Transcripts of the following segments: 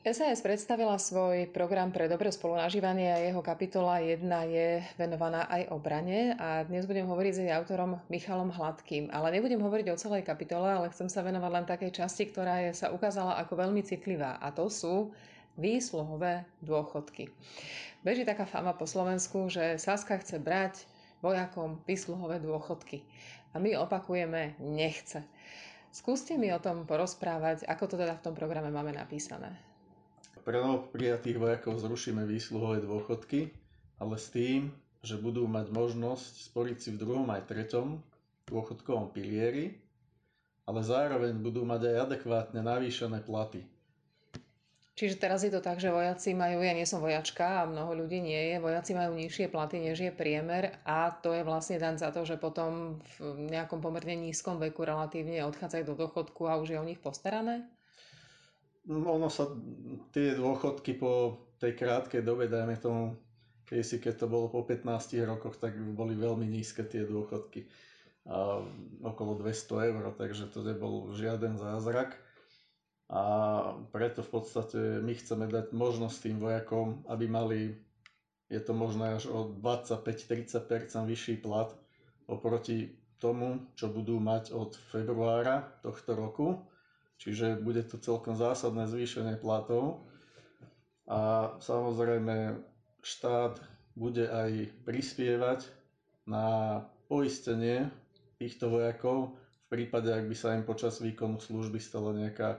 SAS predstavila svoj program pre dobré spolunažívanie a jeho kapitola 1 je venovaná aj obrane a dnes budem hovoriť s jej autorom Michalom Hladkým. Ale nebudem hovoriť o celej kapitole, ale chcem sa venovať len takej časti, ktorá sa ukázala ako veľmi citlivá, a to sú výsluhové dôchodky. Beží taká fama po Slovensku, že Saska chce brať vojakom výsluhové dôchodky a my opakujeme nechce. Skúste mi o tom porozprávať, ako to teda v tom programe máme napísané. Pre novoprijatých vojakov zrušíme výsluhové dôchodky, ale s tým, že budú mať možnosť sporiť si v druhom aj treťom dôchodkovom pilieri, ale zároveň budú mať aj adekvátne navýšené platy. Čiže teraz je to tak, že vojaci majú, ja nie som vojačka a mnoho ľudí nie je, vojaci majú nižšie platy, než je priemer, a to je vlastne daň za to, že potom v nejakom pomerne nízkom veku relatívne odchádzajú do dôchodku a už je o nich postarané? Ono sa tie dôchodky po tej krátkej dobe, dajme tomu, keď to bolo po 15 rokoch, tak boli veľmi nízke tie dôchodky, okolo 200 eur, takže to nebol žiaden zázrak. A preto v podstate my chceme dať možnosť tým vojakom, aby mali, je to možné až o 25-30% vyšší plat oproti tomu, čo budú mať od februára tohto roku. Čiže bude to celkom zásadné zvýšenie platov a samozrejme štát bude aj prispievať na poistenie týchto vojakov v prípade, ak by sa im počas výkonu služby stala nejaká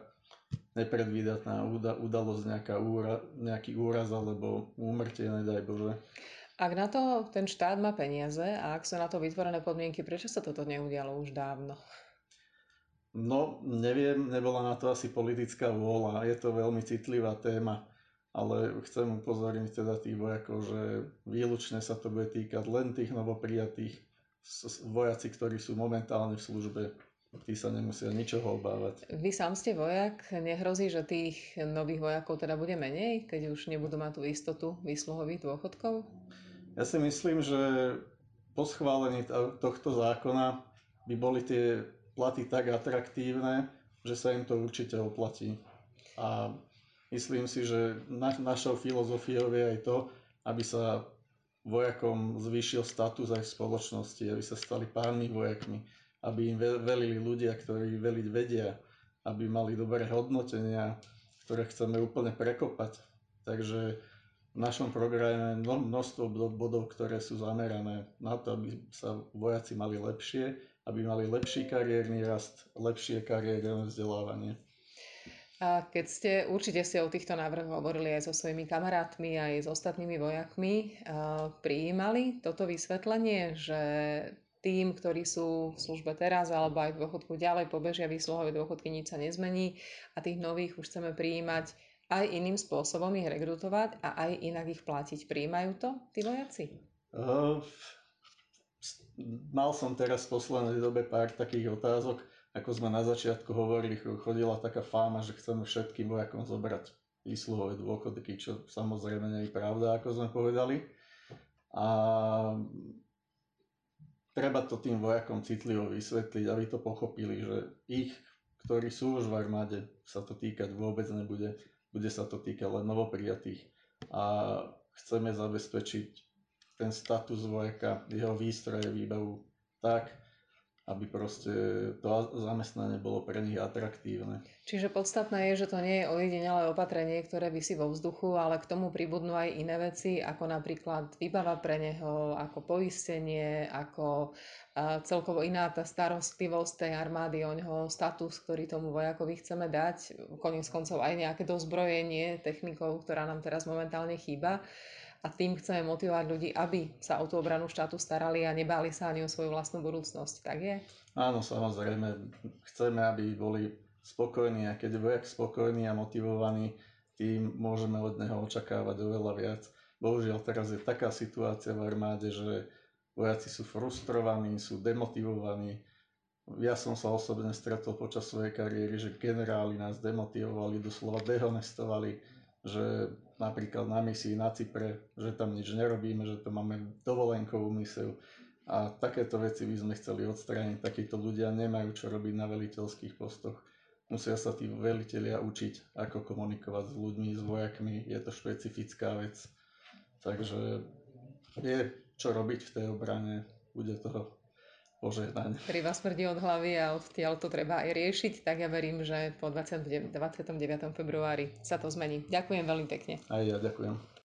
nepredvídaná udalosť, nejaký úraz alebo úmrtie, nedaj Bože. Ak na to ten štát má peniaze a ak sú na to vytvorené podmienky, prečo sa toto neudialo už dávno? No, neviem, nebola na to asi politická vôľa. Je to veľmi citlivá téma, ale chcem upozorniť teda tých vojakov, že výlučne sa to bude týkať len tých novoprijatých. Vojaci, ktorí sú momentálne v službe, tí sa nemusia ničoho obávať. Vy sám ste vojak, nehrozí, že tých nových vojakov teda bude menej, keď už nebudú mať tú istotu výsluhových dôchodkov? Ja si myslím, že po schválení tohto zákona by boli tie platy tak atraktívne, že sa im to určite oplatí. A myslím si, že našou filozofiou je aj to, aby sa vojakom zvýšil status aj v spoločnosti, aby sa stali pánmi vojakmi, aby im velili ľudia, ktorí veliť vedia, aby mali dobré hodnotenia, ktoré chceme úplne prekopať. Takže v našom programe je množstvo bodov, ktoré sú zamerané na to, aby sa vojaci mali lepšie, aby mali lepší kariérny rast, lepšie kariérne vzdelávanie. A keď ste, určite ste o týchto návrhoch hovorili aj so svojimi kamarátmi, aj s ostatnými vojakmi, prijímali toto vysvetlenie, že tým, ktorí sú v službe teraz alebo aj v dôchodku ďalej, pobežia výsluhové dôchodky, nič sa nezmení a tých nových už chceme prijímať aj iným spôsobom, ich rekrutovať a aj inak ich platiť. Prijímajú to tí vojaci? Mal som teraz v poslednej dobe pár takých otázok, ako sme na začiatku hovorili, chodila taká fáma, že chceme všetkým vojakom zobrať výsluhové dôchodky, čo samozrejme nie je pravda, ako sme povedali. A treba to tým vojakom citlivo vysvetliť, aby to pochopili, že ich, ktorí sú už v armáde, sa to týkať vôbec nebude, bude sa to týkať len novoprijatých. A chceme zabezpečiť ten status vojaka, jeho výstroje, výbavu tak, aby proste to zamestnanie bolo pre nich atraktívne. Čiže podstatné je, že to nie je ojedinelé opatrenie, ktoré visí vo vzduchu, ale k tomu pribudnú aj iné veci, ako napríklad výbava pre neho, ako poistenie, ako celkovo iná tá starostlivosť tej armády o ňoho, status, ktorý tomu vojakovi chceme dať, koniec koncov aj nejaké dozbrojenie technikou, ktorá nám teraz momentálne chýba. A tým chceme motivovať ľudí, aby sa o tú obranu štátu starali a nebáli sa ani o svoju vlastnú budúcnosť, tak je? Áno, samozrejme. Chceme, aby boli spokojní, a keď vojak spokojný a motivovaný, tým môžeme od neho očakávať oveľa viac. Bohužiaľ, teraz je taká situácia v armáde, že vojaci sú frustrovaní, sú demotivovaní. Ja som sa osobne stretol počas svojej kariéry, že generáli nás demotivovali, doslova dehonestovali, že napríklad na misii na Cypre, že tam nič nerobíme, že to máme dovolenkovú misiu. A takéto veci by sme chceli odstrániť. Takíto ľudia nemajú čo robiť na veliteľských postoch. Musia sa tí velitelia učiť, ako komunikovať s ľuďmi, s vojakmi. Je to špecifická vec. Takže je čo robiť v tej obrane. Bude toho požehnanie. Krivá smrdí od hlavy a odtiaľ to treba aj riešiť. Tak ja verím, že po 29. februári sa to zmení. Ďakujem veľmi pekne. Aj ja ďakujem.